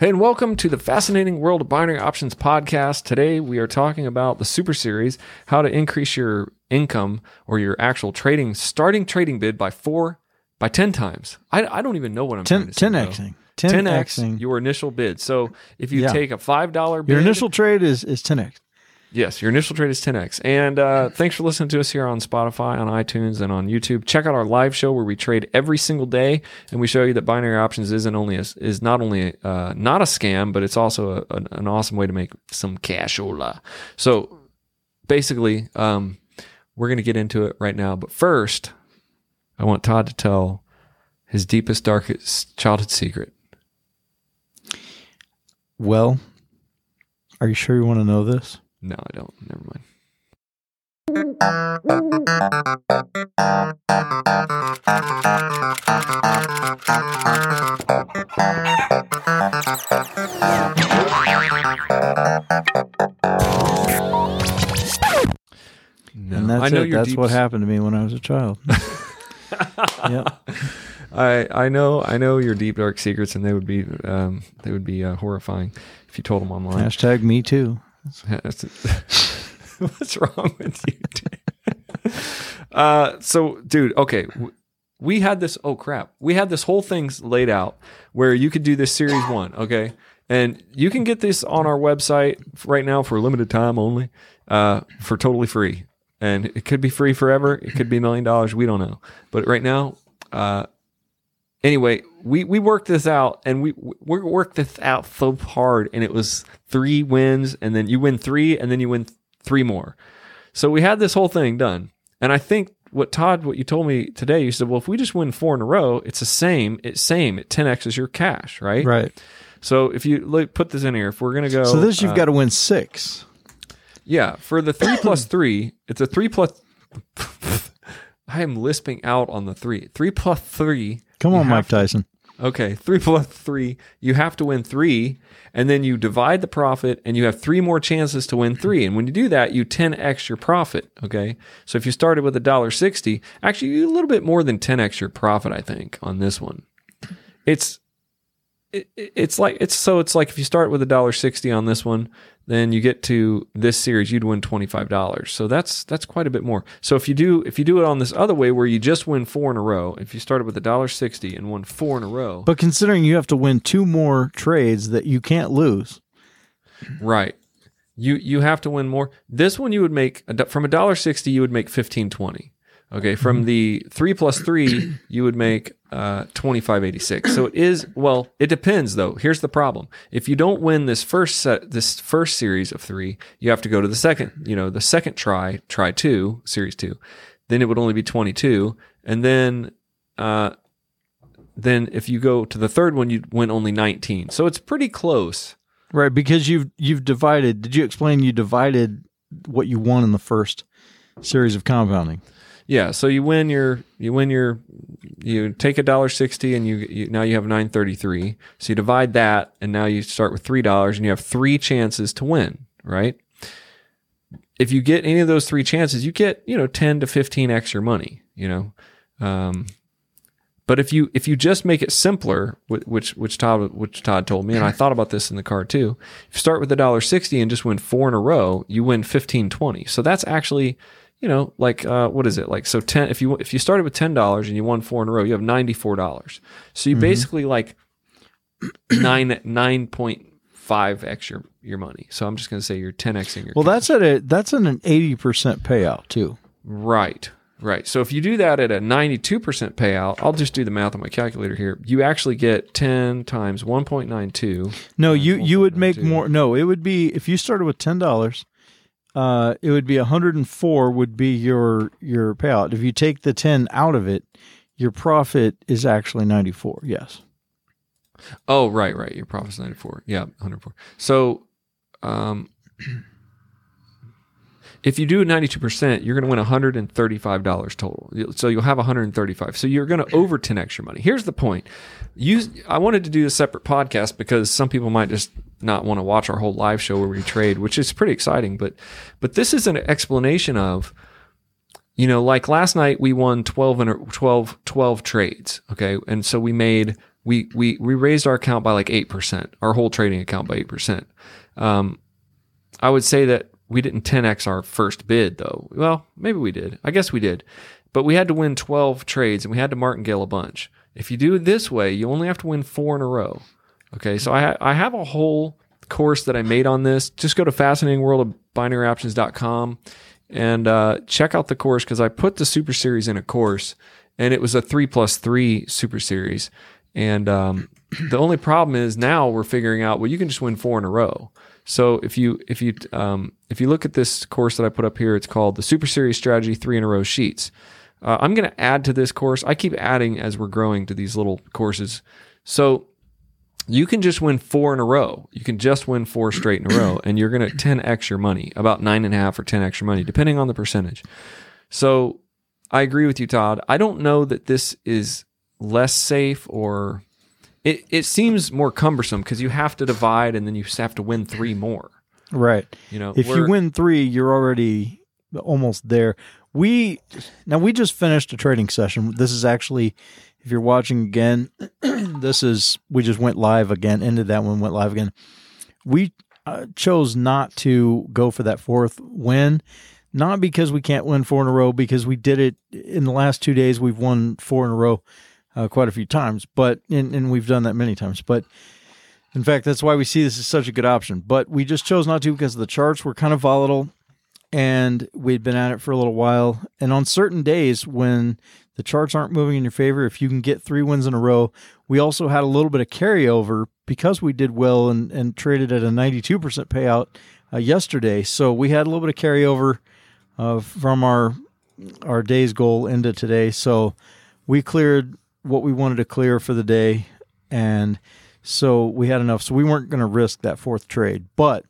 Hey, and welcome to the Fascinating World of Binary Options podcast. Today, we are talking about the Super Series, how to increase your income or your actual trading, starting trading bid by 10 times. I don't even know what I'm trying to say. 10Xing. 10Xing your initial bid. So if you take a $5 bid. Your initial trade is 10X. Yes, your initial trade is 10X. And thanks for listening to us here on Spotify, on iTunes, and on YouTube. Check out our live show where we trade every single day, and we show you that binary options is not only not a scam, but it's also an awesome way to make some cashola. So basically, we're going to get into it right now. But first, I want Todd to tell his deepest, darkest childhood secret. Well, are you sure you want to know this? No, I don't. Never mind. No, and that's it. That's what happened to me when I was a child. Yep. I know your deep dark secrets, and they would be horrifying if you told them online. Hashtag me too. What's wrong with you, dude? Okay. We had this whole thing laid out where you could do this series one, okay? And you can get this on our website right now for a limited time only, for totally free. And it could be free forever. It could be $1 million. We don't know. But right now, anyway, we worked this out, and we worked this out so hard, and it was 3 wins, and then you win 3, and then you win 3 more. So we had this whole thing done, and I think what you told me today, you said, well, if we just win 4 in a row, it's the same. It 10x's your cash, right? Right. So if you put this in here, if we're gonna go, so this you've got to win 6. Yeah, for the 3 plus 3, it's a 3 plus. I am lisping out on the 3. 3 plus 3. Come on, Mike Tyson. 3 plus 3. You have to win 3, and then you divide the profit, and you have 3 more chances to win 3. And when you do that, you 10x your profit, okay? So if you started with $1.60, actually, you do a little bit more than 10x your profit, I think, on this one. It's like if you start with $1.60 on this one, then you get to this series, you'd win $25. So that's quite a bit more. So if you do it on this other way where you just win 4 in a row, if you started with $1.60 and won 4 in a row, but considering you have to win 2 more trades that you can't lose, right? You have to win more. This one you would make from $1.60, you would make $15.20. Okay, from the 3 plus 3, you would make $25.86. So it is, well, it depends though. Here's the problem: if you don't win this first set, this first series of 3, you have to go to the second. You know, the second try 2, series 2. Then it would only be $22, and then if you go to the third one, you win only $19. So it's pretty close, right? Because you've divided. Did you explain you divided what you won in the first series of compounding? Yeah, so you take $1.60 and you now you have $9.33. So you divide that, and now you start with $3, and you have 3 chances to win, right? If you get any of those 3 chances, you get 10 to 15x your money, But if you just make it simpler, which Todd told me, and I thought about this in the car too. If you start with $1.60 and just win 4 in a row, you win $15.20. So that's actually. What is it like? So 10. If you started with $10 and you won 4 in a row, you have $94. So you basically like 9.5x your money. So I'm just going to say you're 10xing your. Well, cash. that's at an 80% payout too. Right. So if you do that at a 92% payout, I'll just do the math on my calculator here. You actually get 10 times 1.92. No, you would make more. No, it would be if you started with $10. It would be 104 would be your payout. If you take the 10 out of it, your profit is actually 94. Yes. Oh, right. Your profit's 94. Yeah, 104. So, if you do 92%, you're going to win $135 total. So you'll have 135. So you're going to over 10x your money. Here's the point. I wanted to do a separate podcast because some people might just not want to watch our whole live show where we trade, which is pretty exciting. But this is an explanation of, like last night we won 12 trades. Okay. And so we made we raised our account by like 8%, our whole trading account by 8%. I would say that we didn't 10x our first bid though. Well, maybe we did. I guess we did. But we had to win 12 trades and we had to martingale a bunch. If you do it this way, you only have to win 4 in a row. Okay, so I have a whole course that I made on this. Just go to fascinatingworldofbinaryoptions.com and check out the course, because I put the Super Series in a course, and it was a 3+3 Super Series. And the only problem is now we're figuring out, well, you can just win 4 in a row. So if you look at this course that I put up here, it's called the Super Series Strategy 3-in-a-row Sheets. I'm going to add to this course. I keep adding as we're growing to these little courses. So you can just win 4 in a row. You can just win 4 straight in a row, and you're going to 10x your money, about 9.5 or 10x your money, depending on the percentage. So I agree with you, Todd. I don't know that this is less safe, or it seems more cumbersome because you have to divide and then you have to win 3 more. Right. You know, if you win 3, you're already almost there. We just finished a trading session. This is actually, if you're watching again, we just went live again, ended that one, went live again. We chose not to go for that fourth win, not because we can't win 4 in a row, because we did it in the last 2 days. We've won 4 in a row quite a few times, but and we've done that many times. But in fact, that's why we see this as such a good option. But we just chose not to because the charts were kind of volatile, and we'd been at it for a little while. And on certain days when the charts aren't moving in your favor, if you can get 3 wins in a row, we also had a little bit of carryover because we did well and traded at a 92% payout yesterday. So we had a little bit of carryover from our day's goal into today. So we cleared what we wanted to clear for the day, and so we had enough. So we weren't going to risk that fourth trade, but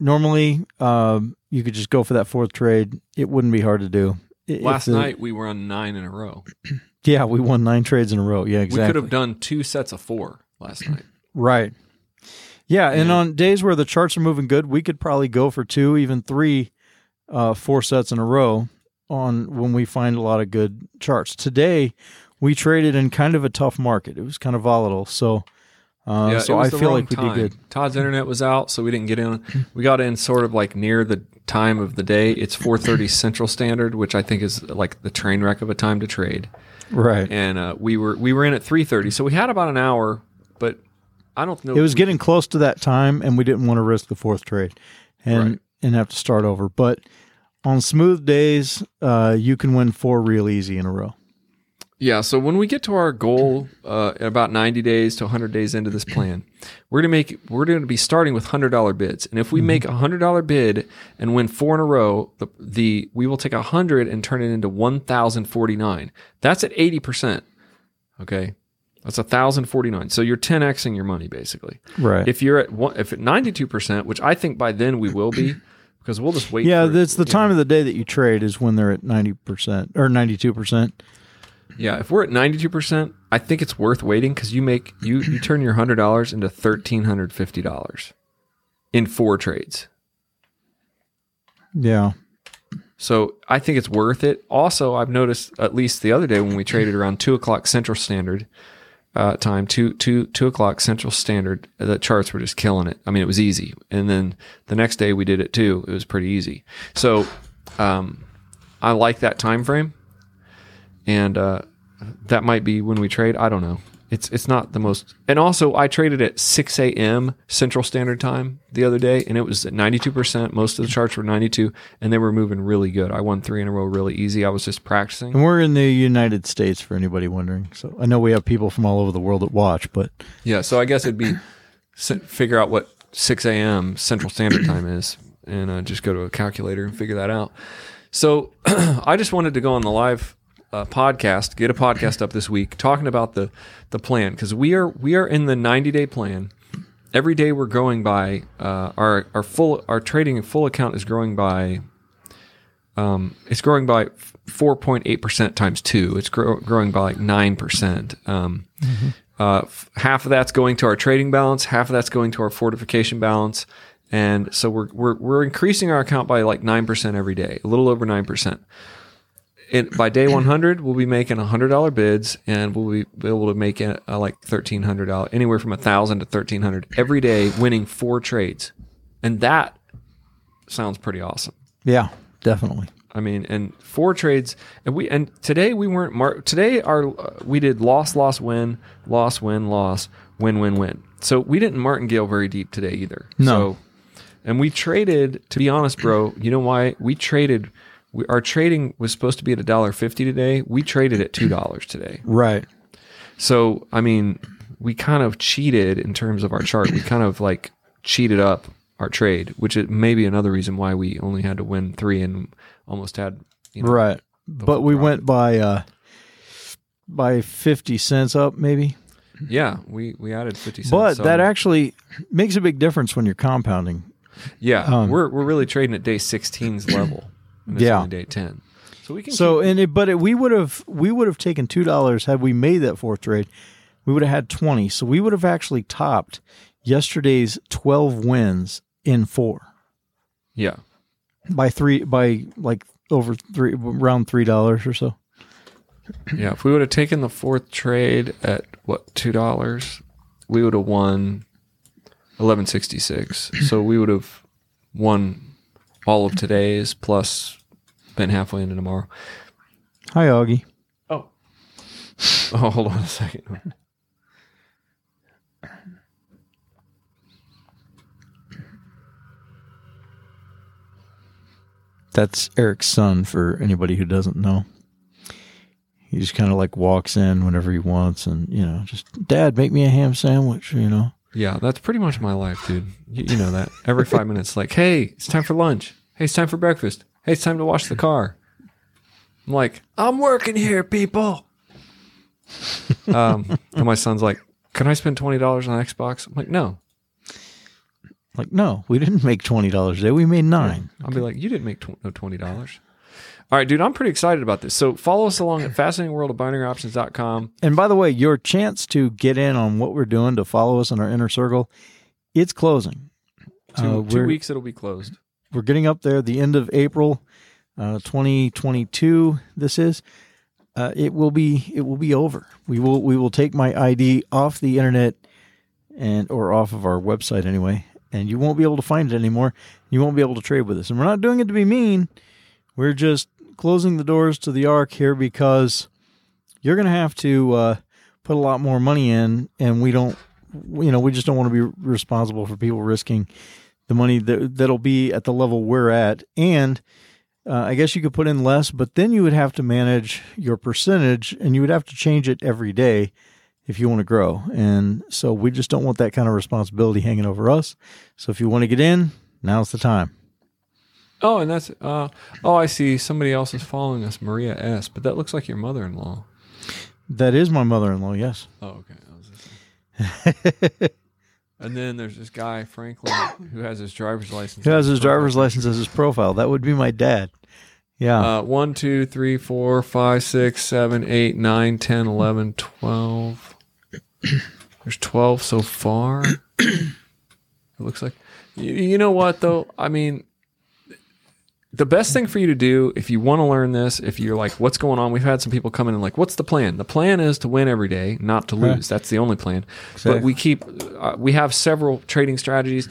normally, you could just go for that fourth trade. It wouldn't be hard to do. Last night, we were on 9 in a row. Yeah, we won 9 trades in a row. Yeah, exactly. We could have done 2 sets of 4 last night. Right. Yeah, and on days where the charts are moving good, we could probably go for 2, even 3, 4 sets in a row on when we find a lot of good charts. Today, we traded in kind of a tough market. It was kind of volatile, so... so I feel like we did good. Todd's internet was out, so we didn't get in. We got in sort of like near the time of the day. It's 4:30 Central Standard, which I think is like the train wreck of a time to trade. Right. And we were in at 3:30, so we had about an hour, but I don't know. It was getting close to that time, and we didn't want to risk the fourth trade and have to start over. But on smooth days, you can win 4 real easy in a row. Yeah, so when we get to our goal, about 90 days to 100 days into this plan, we're going to be starting with $100 bids. And if we make a $100 bid and win 4 in a row, we will take 100 and turn it into 1,049. That's at 80%. Okay, that's 1,049. So you're 10xing your money basically. Right. If you're at 92%, which I think by then we will be. Because we'll just wait. Yeah, it's the time of the day that you trade is when they're at 90% or 92%. Yeah, if we're at 92%, I think it's worth waiting because you turn your $100 into $1,350 in 4 trades. Yeah. So I think it's worth it. Also, I've noticed at least the other day when we traded around 2 o'clock Central Standard time, 2 o'clock Central Standard, the charts were just killing it. I mean, it was easy. And then the next day we did it too. It was pretty easy. So I like that time frame. And that might be when we trade. I don't know. It's not the most. And also, I traded at 6 a.m. Central Standard Time the other day, and it was at 92%. Most of the charts were 92, and they were moving really good. I won 3 in a row really easy. I was just practicing. And we're in the United States, for anybody wondering. So I know we have people from all over the world that watch, but... Yeah, so I guess it'd be figure out what 6 a.m. Central Standard Time is, and just go to a calculator and figure that out. So I just wanted to go on the live... podcast, get a podcast up this week talking about the plan, because we are in the 90-day plan. Every day we're growing by our trading full account is growing by it's growing by 4.8% times 2. It's growing by like 9%. Half of that's going to our trading balance, half of that's going to our fortification balance. And so we're increasing our account by like 9% every day, a little over 9%. by day 100, we'll be making $100 bids, and we'll be able to make like $1,300, anywhere from $1,000 to $1,300 every day, winning 4 trades. And that sounds pretty awesome. Yeah, definitely. I mean, and 4 trades, and today we weren't we did loss, win, loss, win, win. So we didn't martingale very deep today either. No. So, and we traded, to be honest, bro, you know why? We traded, our trading was supposed to be at $1.50 today. We traded at $2 today. Right. So, I mean, we kind of cheated in terms of our chart. We kind of like cheated up our trade, which is maybe another reason why we only had to win 3 and almost had, you know. Right. But we went by 50 cents up maybe. Yeah, we added 50 cents. But that actually makes a big difference when you're compounding. Yeah, we're really trading at day 16's level. And it's only day 10. So we can. So keep... we would have taken $2 had we made that 4th trade. We would have had 20. So we would have actually topped yesterday's 12 wins in 4. Yeah, around $3 or so. Yeah, if we would have taken the 4th trade at $2, we would have won $11.66. So we would have won all of today's plus been halfway into tomorrow. Hi, Augie. Oh, hold on a second. That's Eric's son, for anybody who doesn't know. He just kind of like walks in whenever he wants and, you know, just, Dad, make me a ham sandwich, you know. Yeah, that's pretty much my life, dude. You know that. Every 5 minutes, like, hey, it's time for lunch. Hey, it's time for breakfast. Hey, it's time to wash the car. I'm like, I'm working here, people. And my son's like, can I spend $20 on an Xbox? I'm like, no. Like, no, we didn't make $20 today. We made 9. I'll be like, you didn't make no $20. All right, dude, I'm pretty excited about this. So follow us along at fascinatingworldofbinaryoptions.com. And by the way, your chance to get in on what we're doing, to follow us in our inner circle, it's closing. 2 weeks it'll be closed. We're getting up there. The end of April 2022, this is. It will be over. We will take my ID off the internet or off of our website anyway, and you won't be able to find it anymore. You won't be able to trade with us. And we're not doing it to be mean. We're just closing the doors to the arc here because you're going to have to put a lot more money in, and we just don't want to be responsible for people risking the money that'll be at the level we're at. And I guess you could put in less, but then you would have to manage your percentage, and you would have to change it every day if you want to grow. And so we just don't want that kind of responsibility hanging over us. So if you want to get in, now's the time. Oh, and that's, I see somebody else is following us, Maria S., but that looks like your mother-in-law. That is my mother-in-law, yes. Oh, okay. And then there's this guy, Franklin, who has his driver's license. Who has his driver's license as his profile. That would be my dad. Yeah. 1, 2, 3, 4, 5, 6, 7, 8, 9, 10, 11, 12. There's 12 so far. It looks like. You know what, though? I mean... The best thing for you to do, if you want to learn this, if you're like, what's going on? We've had some people come in and like, what's the plan? The plan is to win every day, not to lose. That's the only plan. Exactly. But we have several trading strategies.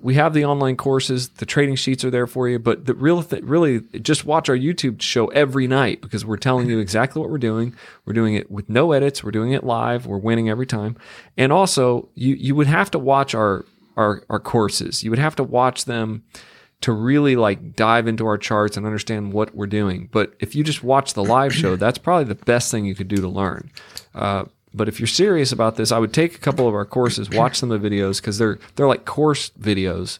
We have the online courses. The trading sheets are there for you. But the really, just watch our YouTube show every night, because we're telling you exactly what we're doing. We're doing it with no edits. We're doing it live. We're winning every time. And also, you would have to watch our courses. You would have to watch them to really like dive into our charts and understand what we're doing. But if you just watch the live show, that's probably the best thing you could do to learn. But if you're serious about this, I would take a couple of our courses, watch some of the videos, because they're like course videos.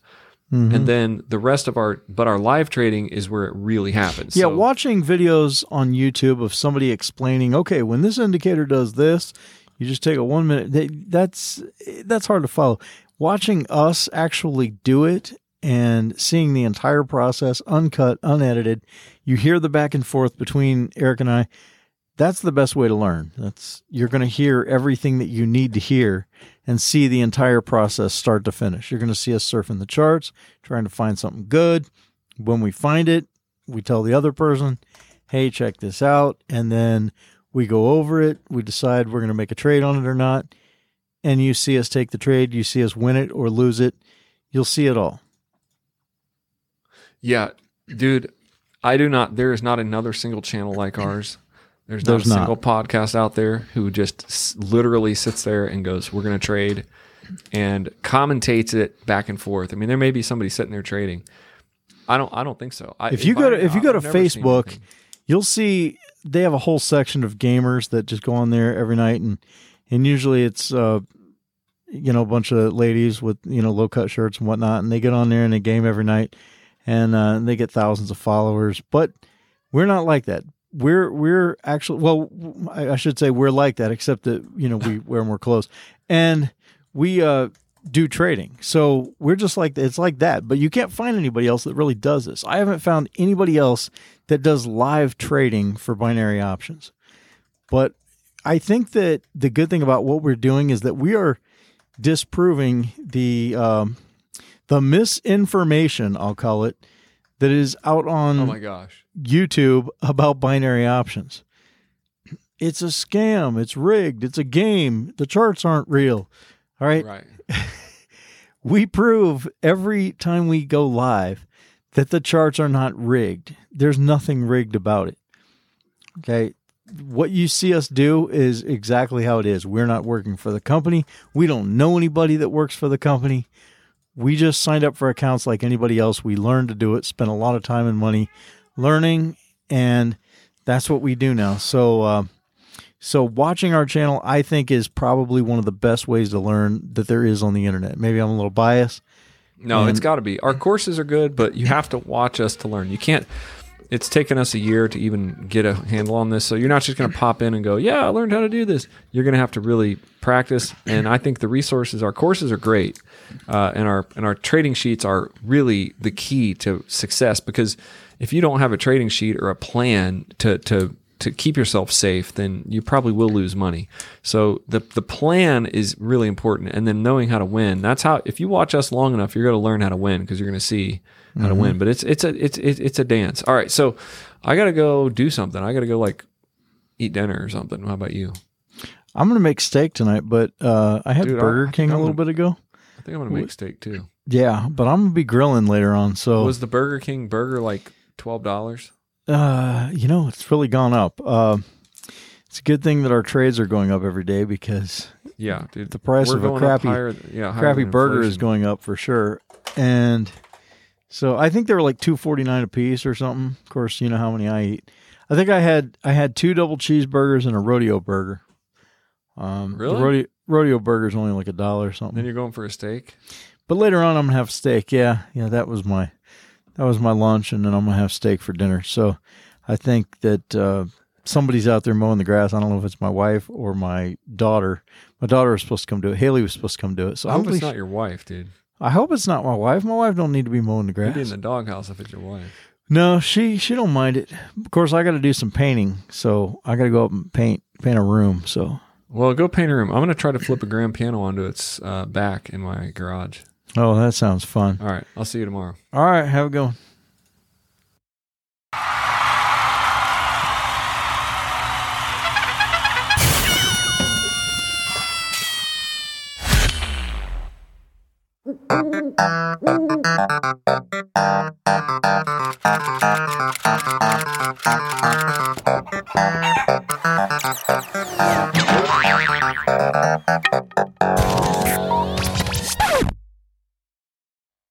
Mm-hmm. And then the rest of our live trading is where it really happens. Yeah, so, watching videos on YouTube of somebody explaining, okay, when this indicator does this, you just take a 1 minute, that's hard to follow. Watching us actually do it and seeing the entire process, uncut, unedited, you hear the back and forth between Eric and I. That's the best way to learn. You're going to hear everything that you need to hear and see the entire process start to finish. You're going to see us surfing the charts, trying to find something good. When we find it, we tell the other person, hey, check this out. And then we go over it. We decide we're going to make a trade on it or not. And you see us take the trade. You see us win it or lose it. You'll see it all. Yeah, dude, I do not. There is not another single channel like ours. There's not a single podcast out there who just literally sits there and goes, we're going to trade, and commentates it back and forth. I mean, there may be somebody sitting there trading. I don't think so. If you go to Facebook, you'll see they have a whole section of gamers that just go on there every night, and usually it's a bunch of ladies with low cut shirts and whatnot, and they get on there and they game every night, and they get thousands of followers. But we're not like that. We're actually, well, I should say we're like that, except that we wear more clothes, and we do trading. So we're just like, it's like that, but you can't find anybody else that really does this. I haven't found anybody else that does live trading for binary options. But I think that the good thing about what we're doing is that we are disproving the misinformation, I'll call it, that is out on YouTube about binary options. It's a scam. It's rigged. It's a game. The charts aren't real. All right. Right. We prove every time we go live that the charts are not rigged. There's nothing rigged about it. Okay. What you see us do is exactly how it is. We're not working for the company. We don't know anybody that works for the company. We just signed up for accounts like anybody else. We learned to do it, spent a lot of time and money learning, and that's what we do now. So watching our channel, I think, is probably one of the best ways to learn that there is on the internet. Maybe I'm a little biased. No, it's got to be. Our courses are good, but you have to watch us to learn. You can't. It's taken us a year to even get a handle on this, so you're not just going to pop in and go, yeah, I learned how to do this. You're going to have to really practice, and I think the resources, our courses are great, and our trading sheets are really the key to success, because if you don't have a trading sheet or a plan to keep yourself safe, then you probably will lose money. So the plan is really important. And then knowing how to win, that's how, if you watch us long enough, you're going to learn how to win, because you're going to see how to win, but it's a dance. All right. So I got to go do something. I got to go eat dinner or something. How about you? I'm going to make steak tonight, but, I had Burger King a little bit ago. I think I'm going to make steak too. Yeah. But I'm going to be grilling later on. So was the Burger King burger like $12? It's really gone up. It's a good thing that our trades are going up every day, because dude, the price of a crappy burger is going up for sure. And so I think they were like $2.49 a piece or something. Of course, you know how many I eat. I think I had two double cheeseburgers and a rodeo burger. Really? Rodeo burger is only like $1 or something. Then you're going for a steak. But later on, I'm gonna have steak. Yeah. That was my lunch, and then I'm going to have steak for dinner. So I think that somebody's out there mowing the grass. I don't know if it's my wife or my daughter. My daughter was supposed to come do it. Haley was supposed to come do it. So I hope it's not your wife, dude. I hope it's not my wife. My wife don't need to be mowing the grass. You'd be in the doghouse if it's your wife. No, she don't mind it. Of course, I got to do some painting, so I got to go up and paint a room. So well, go paint a room. I'm going to try to flip a grand piano onto its back in my garage. Oh, that sounds fun. All right. I'll see you tomorrow. All right. Have a good one.